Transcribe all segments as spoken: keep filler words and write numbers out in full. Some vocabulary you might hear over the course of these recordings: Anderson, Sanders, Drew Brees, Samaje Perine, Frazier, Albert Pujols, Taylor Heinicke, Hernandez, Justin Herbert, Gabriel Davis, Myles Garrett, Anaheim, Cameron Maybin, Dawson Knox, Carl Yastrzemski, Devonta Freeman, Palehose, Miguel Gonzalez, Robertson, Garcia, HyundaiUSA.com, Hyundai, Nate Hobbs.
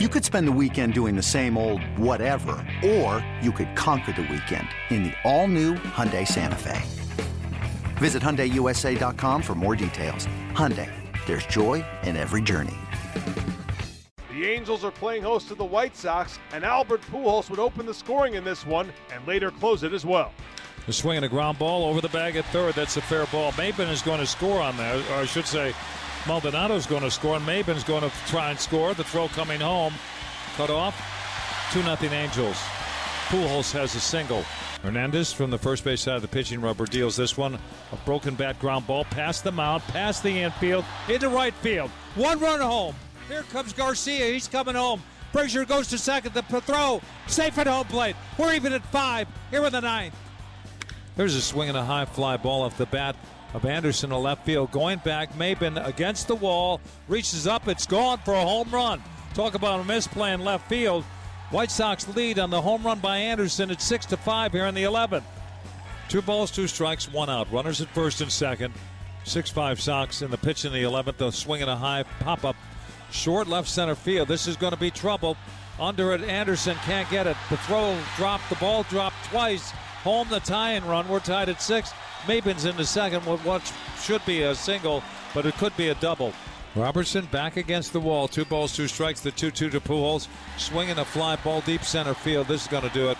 You could spend the weekend doing the same old whatever, or you could conquer the weekend in the all-new Hyundai Santa Fe. Visit Hyundai U S A dot com for more details. Hyundai, there's joy in every journey. The Angels are playing host to the White Sox, and Albert Pujols would open the scoring in this one and later close it as well. The swing and a ground ball over the bag at third. That's a fair ball. Maybin is going to score on that, or I should say Maldonado's going to score, and Maybin's going to try and score. The throw coming home. Cut off. two nothing Angels. Pujols has a single. Hernandez from the first base side of the pitching rubber deals this one. A broken bat ground ball past the mound, past the infield, into right field. One run home. Here comes Garcia. He's coming home. Frazier goes to second. The throw. Safe at home plate. We're even at five. Here in the ninth. There's a swing and a high fly ball off the bat of Anderson to left field. Going back, Maybin against the wall, reaches up, it's gone for a home run. Talk about a misplay in left field. White Sox lead on the home run by Anderson at six to five here in the eleventh. Two balls, two strikes, one out. Runners at first and second. six five Sox in the pitch in the eleventh. A swing and a high pop-up. Short left center field. This is going to be trouble. Under it, Anderson can't get it. The throw dropped, the ball dropped twice. Home the tie-in run. We're tied at six. Maybin's in the second with what should be a single, but it could be a double. Robertson back against the wall. Two balls, two strikes. The two two to Pujols. Swinging a fly ball deep center field. This is going to do it.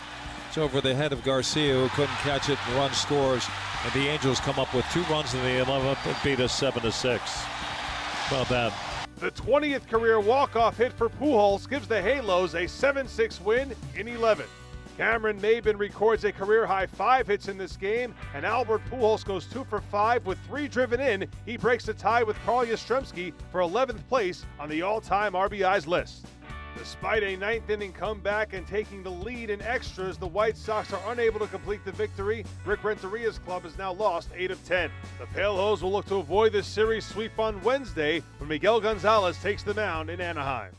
It's over the head of Garcia, who couldn't catch it. The run scores, and the Angels come up with two runs in the eleventh and beat us seven to six. About that. The twentieth career walk-off hit for Pujols gives the Halos a seven six win in eleven. Cameron Maybin records a career-high five hits in this game, and Albert Pujols goes two for five with three driven in. He breaks the tie with Carl Yastrzemski for eleventh place on the all-time R B Is list. Despite a ninth-inning comeback and taking the lead in extras, the White Sox are unable to complete the victory. Rick Renteria's club has now lost eight of ten. The Palehose will look to avoid this series sweep on Wednesday when Miguel Gonzalez takes the mound in Anaheim.